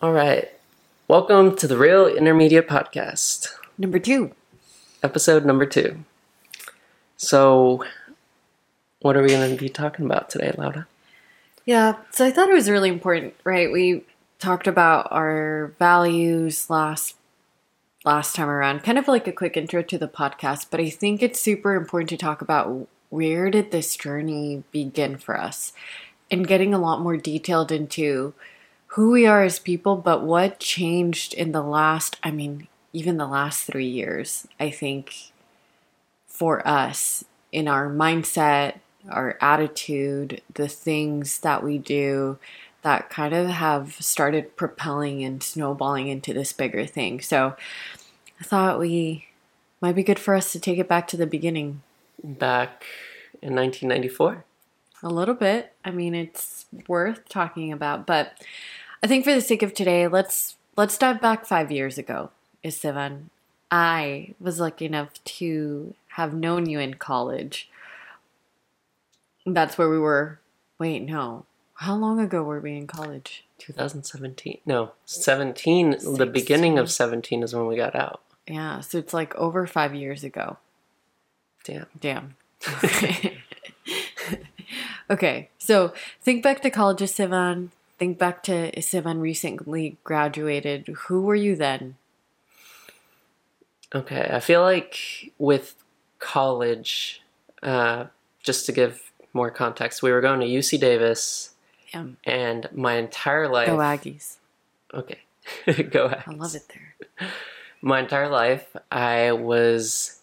All right. Welcome to The Real Intermediate Podcast. Number 2. Episode number 2. So, what are we going to be talking about today, Laura? Yeah, so I thought it was really important, right? We talked about our values last time around, kind of like a quick intro to the podcast, but I think it's super important to talk about where did this journey begin for us and getting a lot more detailed into who we are as people, but what changed in the last 3 years, I think, for us in our mindset, our attitude, the things that we do that kind of have started propelling and snowballing into this bigger thing. So I thought we might be good for us to take it back to the beginning. Back in 1994? A little bit. I mean, it's worth talking about, but I think for the sake of today, let's dive back 5 years ago, Esteban. I was lucky enough to have known you in college. That's where we were. Wait, no. How long ago were we in college? 2017. No, 17. 16. The beginning of 17 is when we got out. Yeah, so it's like over 5 years ago. Damn. Okay, so think back to college, Esteban. Think back to Esteban recently graduated. Who were you then? Okay, I feel like with college, just to give more context, we were going to UC Davis, and my entire life... Go Aggies. Okay, go Aggies. I love it there. My entire life, I was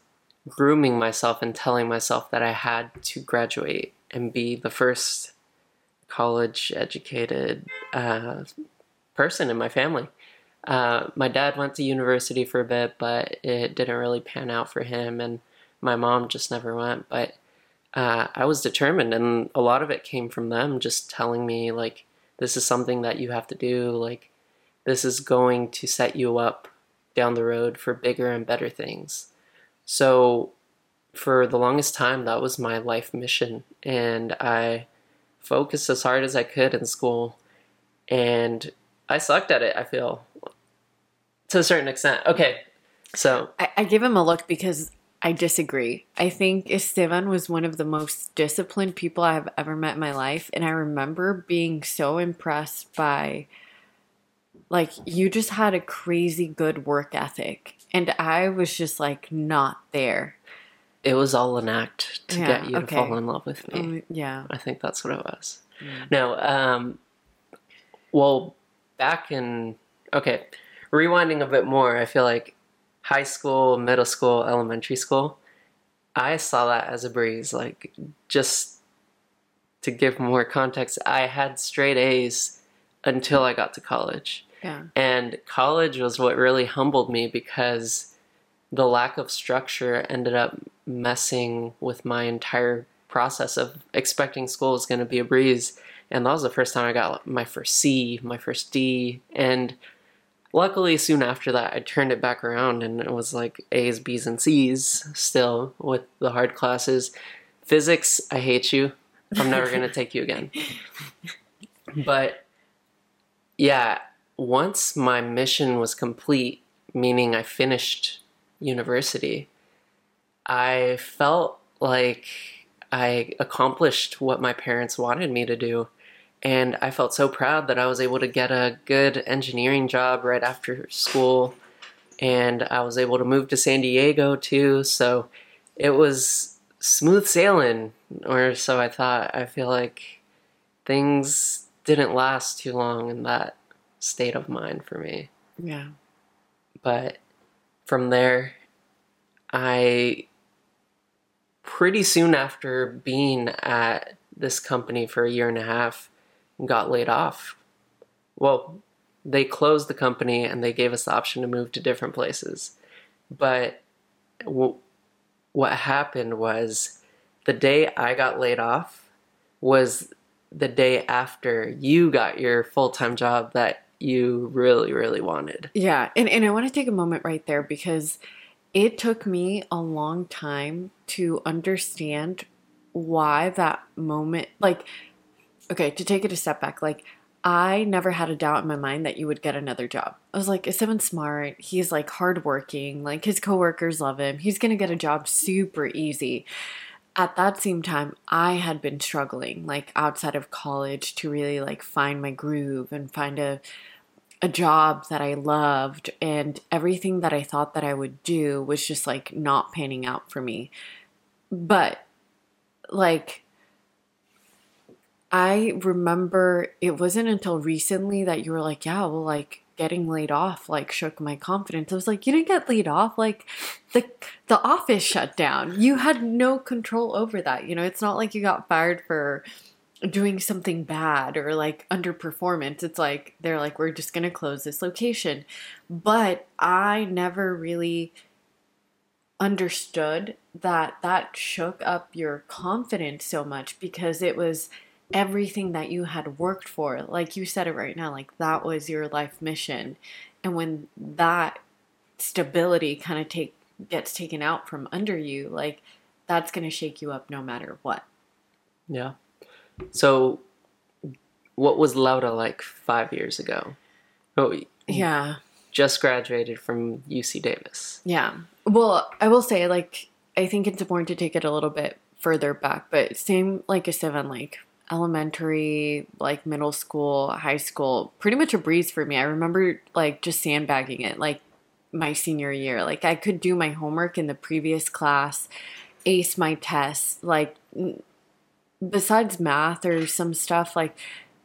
grooming myself and telling myself that I had to graduate and be the first college-educated person in my family. My dad went to university for a bit, but it didn't really pan out for him, and my mom just never went. But I was determined, and a lot of it came from them just telling me, like, this is something that you have to do. Like, this is going to set you up down the road for bigger and better things. So for the longest time, that was my life mission, and I focused as hard as I could in school, and I sucked at it, I feel. To a certain extent. Okay, so... I give him a look because I disagree. I think Esteban was one of the most disciplined people I have ever met in my life, and I remember being so impressed by, like, you just had a crazy good work ethic, and I was just, like, not there. It was all an act to get you to fall in love with me. Yeah. I think that's what it was. Mm. No, rewinding a bit more, I feel like high school, middle school, elementary school, I saw that as a breeze. Like, just to give more context, I had straight A's until I got to college. Yeah. And college was what really humbled me because the lack of structure ended up messing with my entire process of expecting school was going to be a breeze. And that was the first time I got my first C, my first D, and luckily soon after that I turned it back around and it was like A's, B's, and C's still with the hard classes. Physics, I hate you. I'm never going to take you again. But yeah, once my mission was complete, meaning I finished university, I felt like I accomplished what my parents wanted me to do, and I felt so proud that I was able to get a good engineering job right after school, and I was able to move to San Diego too, so it was smooth sailing, or so I thought. I feel like things didn't last too long in that state of mind for me. Yeah. But from there, I... pretty soon after being at this company for a year and a half, got laid off. Well, they closed the company and they gave us the option to move to different places. But what happened was the day I got laid off was the day after you got your full-time job that you really, really wanted. Yeah, and I want to take a moment right there because... it took me a long time to understand why that moment, like, okay, to take it a step back, like, I never had a doubt in my mind that you would get another job. I was like, if someone's smart, he's like hardworking, like his coworkers love him, he's going to get a job super easy. At that same time, I had been struggling like outside of college to really like find my groove and find a job that I loved, and everything that I thought that I would do was just like not panning out for me. But like, I remember it wasn't until recently that you were like, yeah, well, like getting laid off, like shook my confidence. I was like, you didn't get laid off. Like the office shut down. You had no control over that. You know, it's not like you got fired for doing something bad or like underperformance. It's like, they're like, we're just going to close this location. But I never really understood that shook up your confidence so much, because it was everything that you had worked for. Like you said it right now, like that was your life mission. And when that stability kind of gets taken out from under you, like that's going to shake you up no matter what. Yeah. So what was Laura like 5 years ago? Oh, yeah. Just graduated from UC Davis. Yeah. Well, I will say, like, I think it's important to take it a little bit further back, but same like a seven, like elementary, like middle school, high school, pretty much a breeze for me. I remember like just sandbagging it, like my senior year. Like I could do my homework in the previous class, ace my tests, like besides math or some stuff, like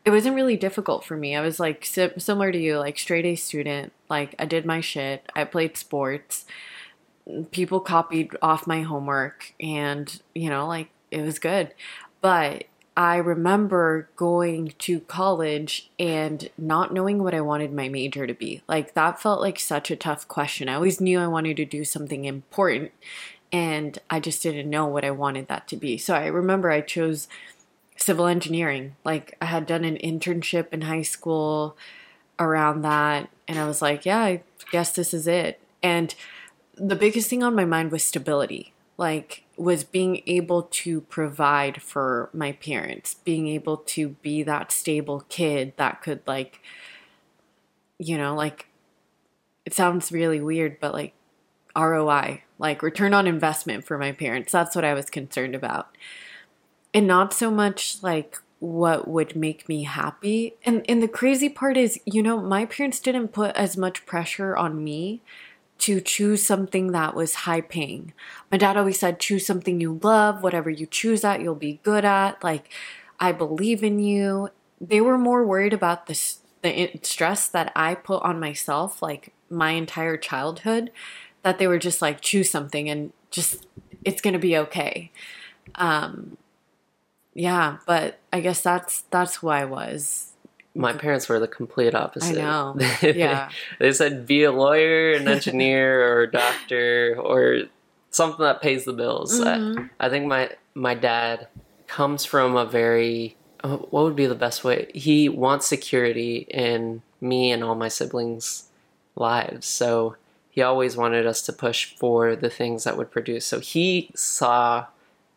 it wasn't really difficult for me. I was like similar to you, like straight A student. Like I did my shit. I played sports. People copied off my homework and, you know, like it was good. But I remember going to college and not knowing what I wanted my major to be. Like that felt like such a tough question. I always knew I wanted to do something important, and I just didn't know what I wanted that to be. So I remember I chose civil engineering. Like I had done an internship in high school around that, and I was like, yeah, I guess this is it. And the biggest thing on my mind was stability, like was being able to provide for my parents, being able to be that stable kid that could, like, you know, like it sounds really weird, but like ROI, like return on investment for my parents. That's what I was concerned about. And not so much like what would make me happy. And the crazy part is, you know, my parents didn't put as much pressure on me to choose something that was high paying. My dad always said, choose something you love, whatever you choose at, you'll be good at, like, I believe in you. They were more worried about the stress that I put on myself, like my entire childhood, that they were just like, choose something and just, it's going to be okay. Yeah, but I guess that's who I was. My parents were the complete opposite. I know. Yeah. They said be a lawyer, an engineer, or a doctor, or something that pays the bills. Mm-hmm. I think my dad comes from a very, what would be the best way? He wants security in me and all my siblings' lives. So he always wanted us to push for the things that would produce. So he saw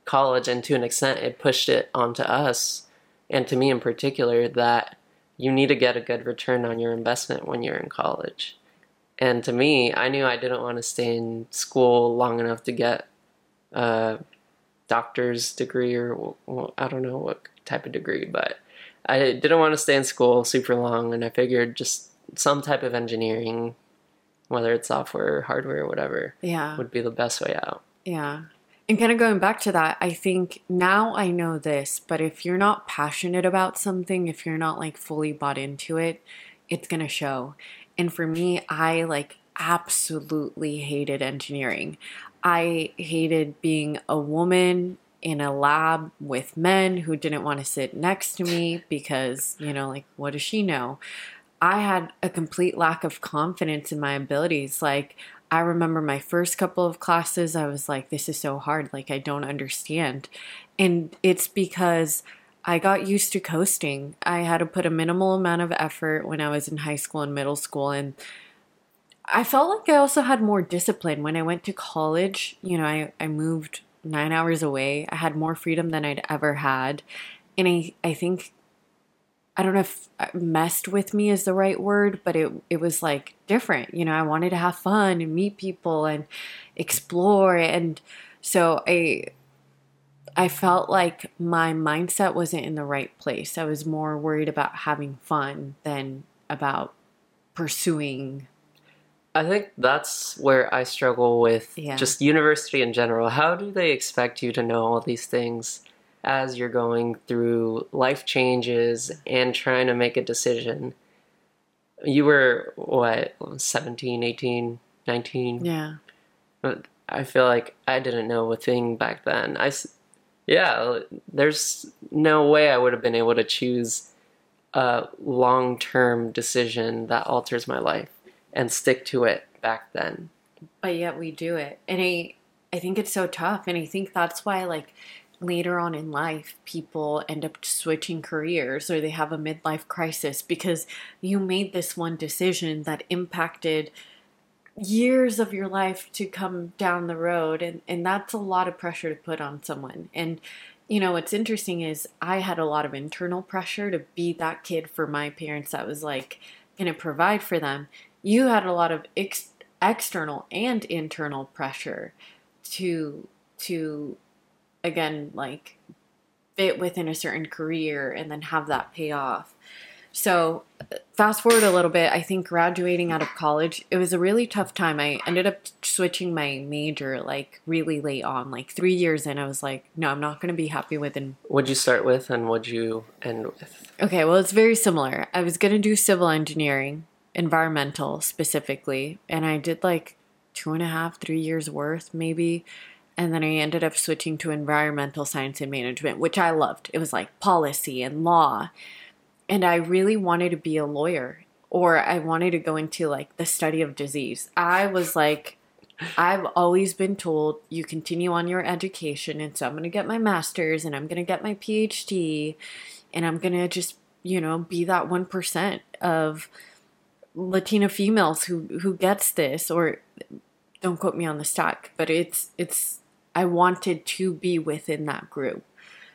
college, and to an extent, it pushed it onto us, and to me in particular, that you need to get a good return on your investment when you're in college. And to me, I knew I didn't want to stay in school long enough to get a doctor's degree, or well, I don't know what type of degree, but I didn't want to stay in school super long, and I figured just some type of engineering, whether it's software or hardware or whatever, would be the best way out. Yeah. And kind of going back to that, I think now I know this, but if you're not passionate about something, if you're not like fully bought into it, it's going to show. And for me, I like absolutely hated engineering. I hated being a woman in a lab with men who didn't want to sit next to me because, you know, like, what does she know? I had a complete lack of confidence in my abilities. Like, I remember my first couple of classes, I was like, this is so hard. Like, I don't understand. And it's because I got used to coasting. I had to put a minimal amount of effort when I was in high school and middle school. And I felt like I also had more discipline. When I went to college, you know, I moved 9 hours away. I had more freedom than I'd ever had. And I think I don't know if messed with me is the right word, but it was like different. You know, I wanted to have fun and meet people and explore. And so I felt like my mindset wasn't in the right place. I was more worried about having fun than about pursuing. I think that's where I struggle with just university in general. How do they expect you to know all these things as you're going through life changes and trying to make a decision? You were, 17, 18, 19? Yeah. I feel like I didn't know a thing back then. There's no way I would have been able to choose a long-term decision that alters my life and stick to it back then. But yet we do it. And I think it's so tough. And I think that's why, later on in life, people end up switching careers or they have a midlife crisis, because you made this one decision that impacted years of your life to come down the road. And that's a lot of pressure to put on someone. And, you know, what's interesting is I had a lot of internal pressure to be that kid for my parents that was going to provide for them. You had a lot of external and internal pressure to again, fit within a certain career and then have that pay off. So fast forward a little bit, I think graduating out of college, it was a really tough time. I ended up switching my major really late on, 3 years in. I was like, no, I'm not going to be happy with it. What'd you start with and what'd you end with? Okay, well, it's very similar. I was going to do civil engineering, environmental specifically, and I did 2.5-3 years worth maybe. And then I ended up switching to environmental science and management, which I loved. It was policy and law. And I really wanted to be a lawyer, or I wanted to go into the study of disease. I was I've always been told you continue on your education. And so I'm going to get my master's and I'm going to get my PhD and I'm going to just, be that 1% of Latina females who gets this, or don't quote me on the stock, but it's I wanted to be within that group.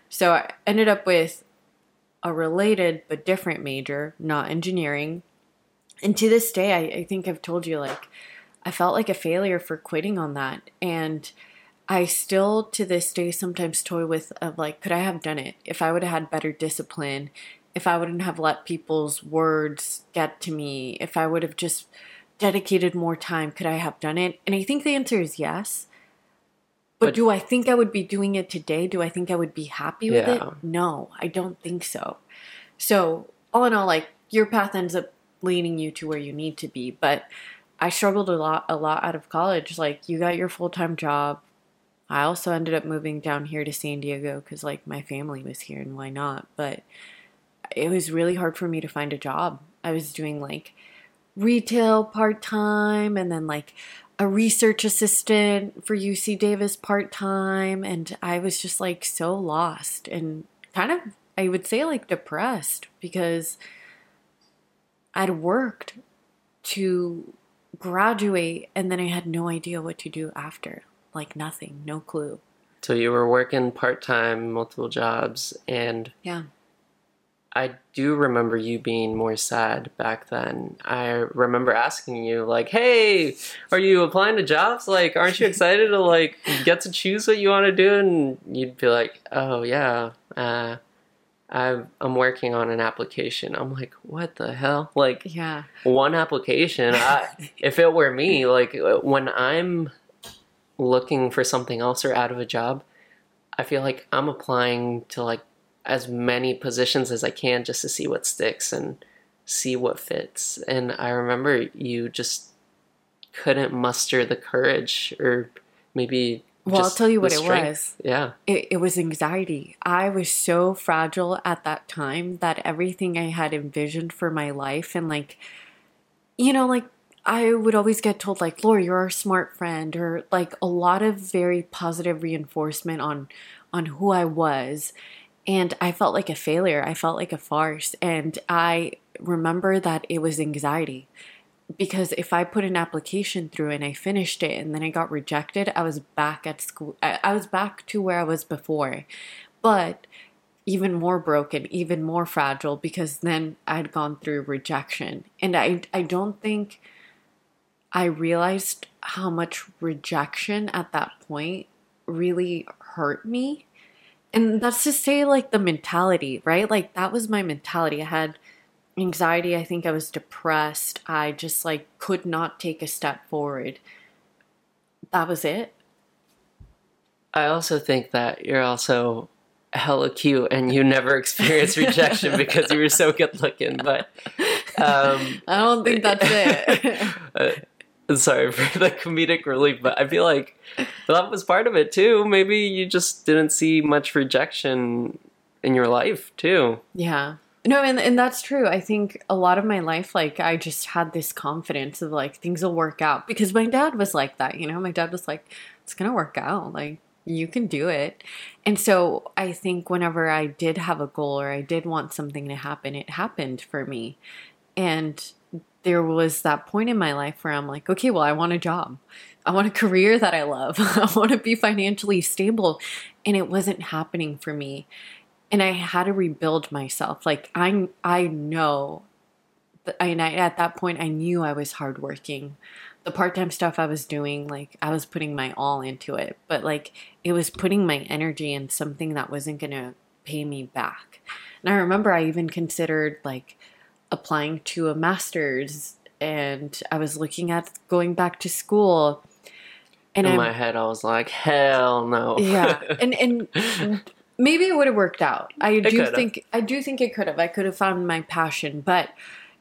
So I ended up with a related but different major, not engineering. And to this day, I think I've told you, I felt like a failure for quitting on that. And I still to this day sometimes toy with could I have done it if I would have had better discipline, if I wouldn't have let people's words get to me, if I would have just dedicated more time, could I have done it? And I think the answer is yes. But do I think I would be doing it today? Do I think I would be happy with it? No, I don't think so. So all in all, your path ends up leading you to where you need to be. But I struggled a lot out of college. You got your full-time job. I also ended up moving down here to San Diego because my family was here and why not? But it was really hard for me to find a job. I was doing retail part-time and then a research assistant for UC Davis part-time, and I was just so lost and kind of, I would say, depressed because I'd worked to graduate and then I had no idea what to do after, nothing, no clue. So you were working part-time, multiple jobs, and I do remember you being more sad back then. I remember asking you, hey, are you applying to jobs? Aren't you excited to, get to choose what you want to do? And you'd be like, oh, yeah, I'm working on an application. I'm like, what the hell? One application? If it were me, when I'm looking for something else or out of a job, I feel like I'm applying to, as many positions as I can just to see what sticks and see what fits. And I remember you just couldn't muster the courage, or maybe I'll tell you what it was. Yeah. It was anxiety. I was so fragile at that time that everything I had envisioned for my life and I would always get told Laura, you're our smart friend, or a lot of very positive reinforcement on who I was. And I felt like a failure. I felt like a farce. And I remember that it was anxiety, because if I put an application through and I finished it and then I got rejected, I was back at school. I was back to where I was before. But even more broken, even more fragile, because then I'd gone through rejection. And I don't think I realized how much rejection at that point really hurt me. And that's to say, like, the mentality, right? Like, that was my mentality. I had anxiety. I think I was depressed. I just, like, could not take a step forward. That was it. I also think that you're also hella cute and you never experienced rejection because you were so good looking, but I don't think that's it. Sorry for the comedic relief, but I feel like that was part of it too. Maybe you just didn't see much rejection in your life too. Yeah. No, and that's true. I think a lot of my life, like, I just had this confidence of, like, things will work out. Because my dad was like that, you know? My dad was like, it's going to work out. Like, you can do it. And so I think whenever I did have a goal or I did want something to happen, it happened for me. And there was that point in my life where I'm like, okay, well, I want a job. I want a career that I love. I want to be financially stable. And it wasn't happening for me. And I had to rebuild myself. Like, I know, and at that point, I knew I was hardworking. The part-time stuff I was doing, like, I was putting my all into it. But, like, it was putting my energy in something that wasn't going to pay me back. And I remember I even considered, like, applying to a master's. And I was looking at going back to school. And in my head, I was like, hell no. Yeah. And maybe it would have worked out. I do think it could have. I could have found my passion. But,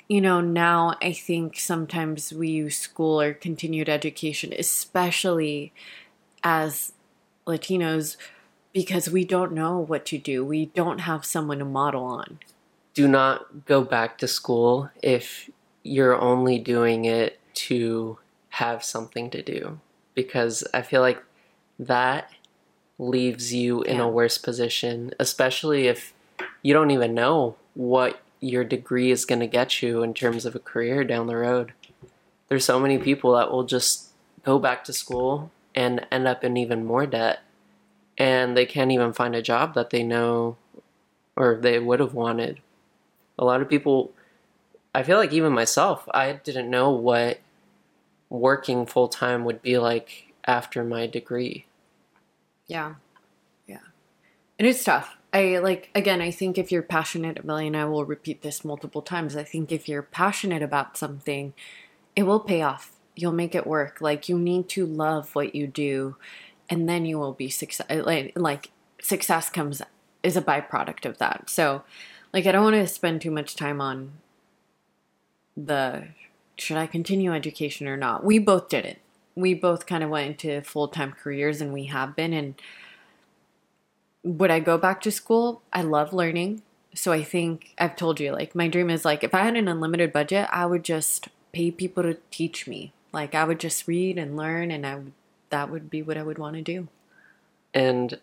you know, now I think sometimes we use school or continued education, especially as Latinos, because we don't know what to do. We don't have someone to model on. Do not go back to school if you're only doing it to have something to do, because I feel like that leaves you in a worse position, especially if you don't even know what your degree is going to get you in terms of a career down the road. There's so many people that will just go back to school and end up in even more debt, and they can't even find a job that they know or they would have wanted. A lot of people, I feel like even myself, I didn't know what working full-time would be like after my degree. Yeah. Yeah. And it's tough. I think if you're passionate about, and I will repeat this multiple times, I think if you're passionate about something, it will pay off. You'll make it work. Like, you need to love what you do, and then you will be successful. Like, success is a byproduct of that. So, like, I don't want to spend too much time on should I continue education or not? We both did it. We both kind of went into full-time careers, and we have been. And would I go back to school? I love learning. So I think I've told you, like, my dream is, like, if I had an unlimited budget, I would just pay people to teach me. Like, I would just read and learn, and that would be what I would want to do. And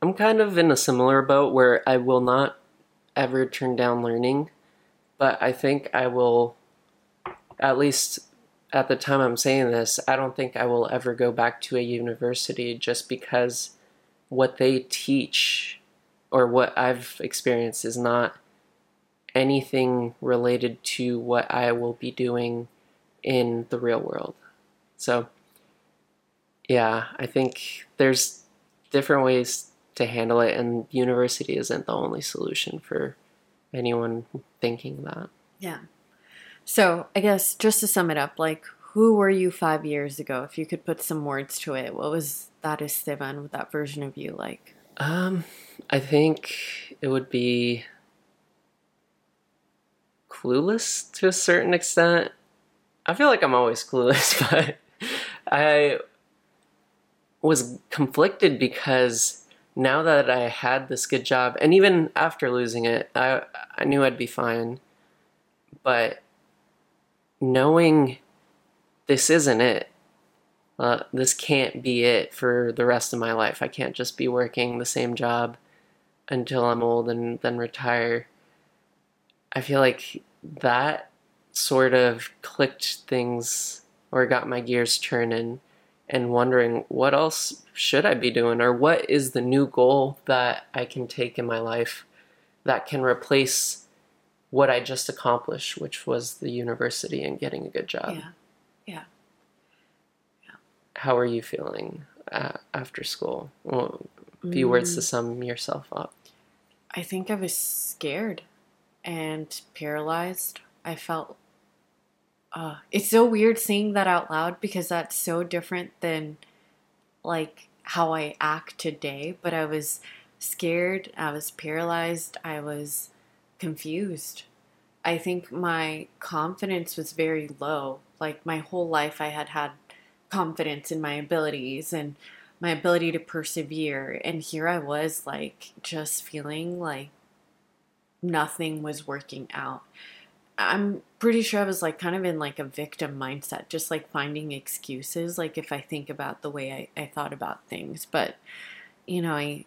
I'm kind of in a similar boat where I will not ever turn down learning, but I think I will, at least at the time I'm saying this, I don't think I will ever go back to a university, just because what they teach or what I've experienced is not anything related to what I will be doing in the real world. So, yeah, I think there's different ways to handle it, and university isn't the only solution for anyone thinking that. Yeah. So I guess just to sum it up, like, who were you 5 years ago? If you could put some words to it, what was that Esteban, with that version of you, like? I think it would be clueless to a certain extent. I feel like I'm always clueless, but I was conflicted because now that I had this good job, and even after losing it, I knew I'd be fine, but knowing this isn't it, this can't be it for the rest of my life. I can't just be working the same job until I'm old and then retire. I feel like that sort of clicked things, or got my gears turning and wondering, what else should I be doing, or what is the new goal that I can take in my life that can replace what I just accomplished, which was the university and getting a good job. Yeah. How are you feeling after school? Well, a few words to sum yourself up. I think I was scared and paralyzed. I felt... it's so weird saying that out loud because that's so different than, like, how I act today. But I was scared. I was paralyzed. I was confused. I think my confidence was very low. Like, my whole life I had confidence in my abilities and my ability to persevere. And here I was, like, just feeling like nothing was working out. I'm pretty sure I was like kind of in like a victim mindset, just like finding excuses. Like if I think about the way I thought about things, but you know, I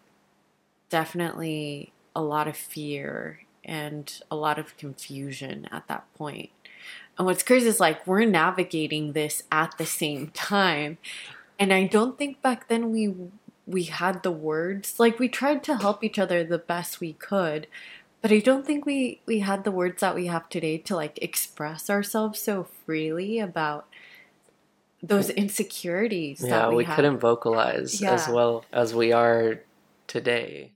definitely a lot of fear and a lot of confusion at that point. And what's crazy is like, we're navigating this at the same time. And I don't think back then we had the words, like we tried to help each other the best we could, but I don't think we had the words that we have today to like express ourselves so freely about those insecurities. Yeah, that we couldn't vocalize as well as we are today.